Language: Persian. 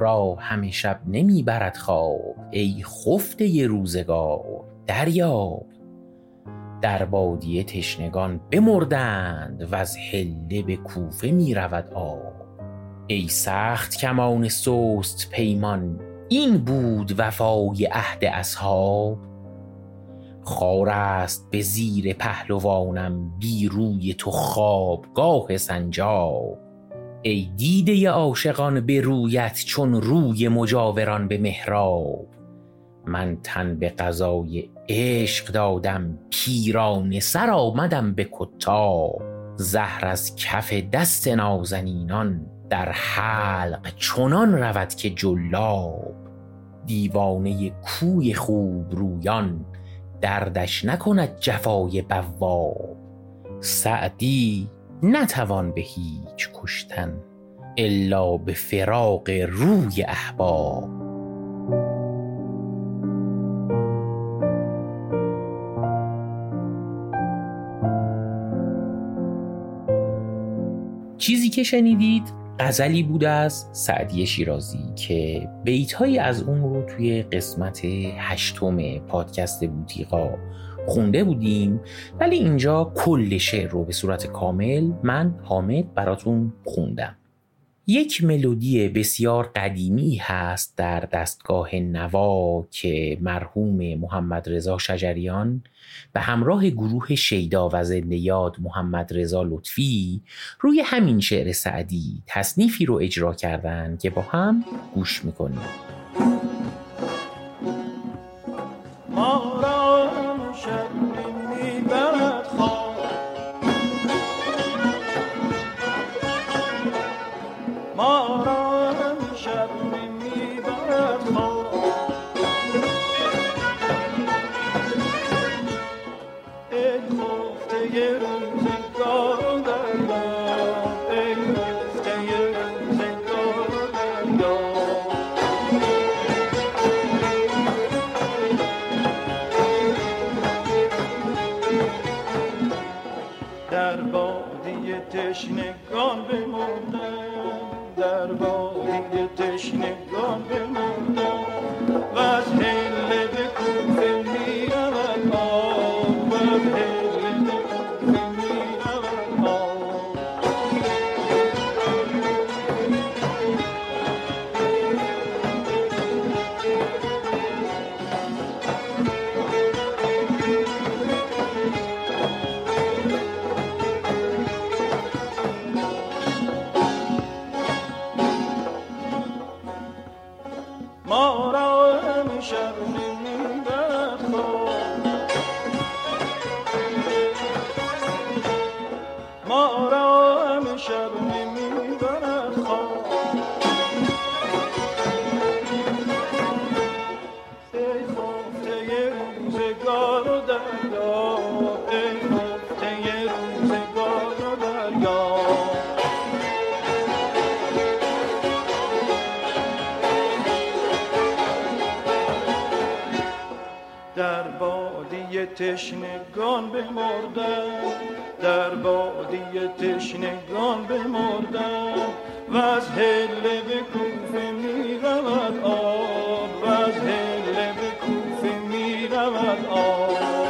را همه شب نمی برد خواب، ای خفته ی روزگار دریاب. در بادیه تشنگان بمردند و از حله به کوفه می رود آب. ای سخت کمان سست پیمان، این بود وفای عهد اصحاب. خار است به زیر پهلوانم بی روی تو خوابگاه سنجاب. ای دیده عاشقان به رویت چون روی مجاوران به محراب. من تن به قضای عشق دادم، پیرانه سر آمدم به کتاب. زهر از کف دست نازنینان، در حلق چنان رود که جلاب. دیوانه کوی خوب رویان، دردش نکند جفای بواب. سعدی نتوان به هیچ کشتن، الا به فراق روی احباب. چیزی که شنیدید غزلی بود از سعدی شیرازی که بیت‌هایی از اون رو توی قسمت 8 پادکست بوتیقا خونده بودیم، ولی اینجا کل شعر رو به صورت کامل من حامد براتون خوندم. یک ملودی بسیار قدیمی هست در دستگاه نوا که مرحوم محمد رضا شجریان به همراه گروه شیدا و زنده یاد محمد رضا لطفی روی همین شعر سعدی تصنیفی رو اجرا کردن که با هم گوش میکنیم. تشنگان بمردن، در بادیه تشنگان بمردن، و از هله به کوفه می رود آب، و از هله به کوفه می رود آب.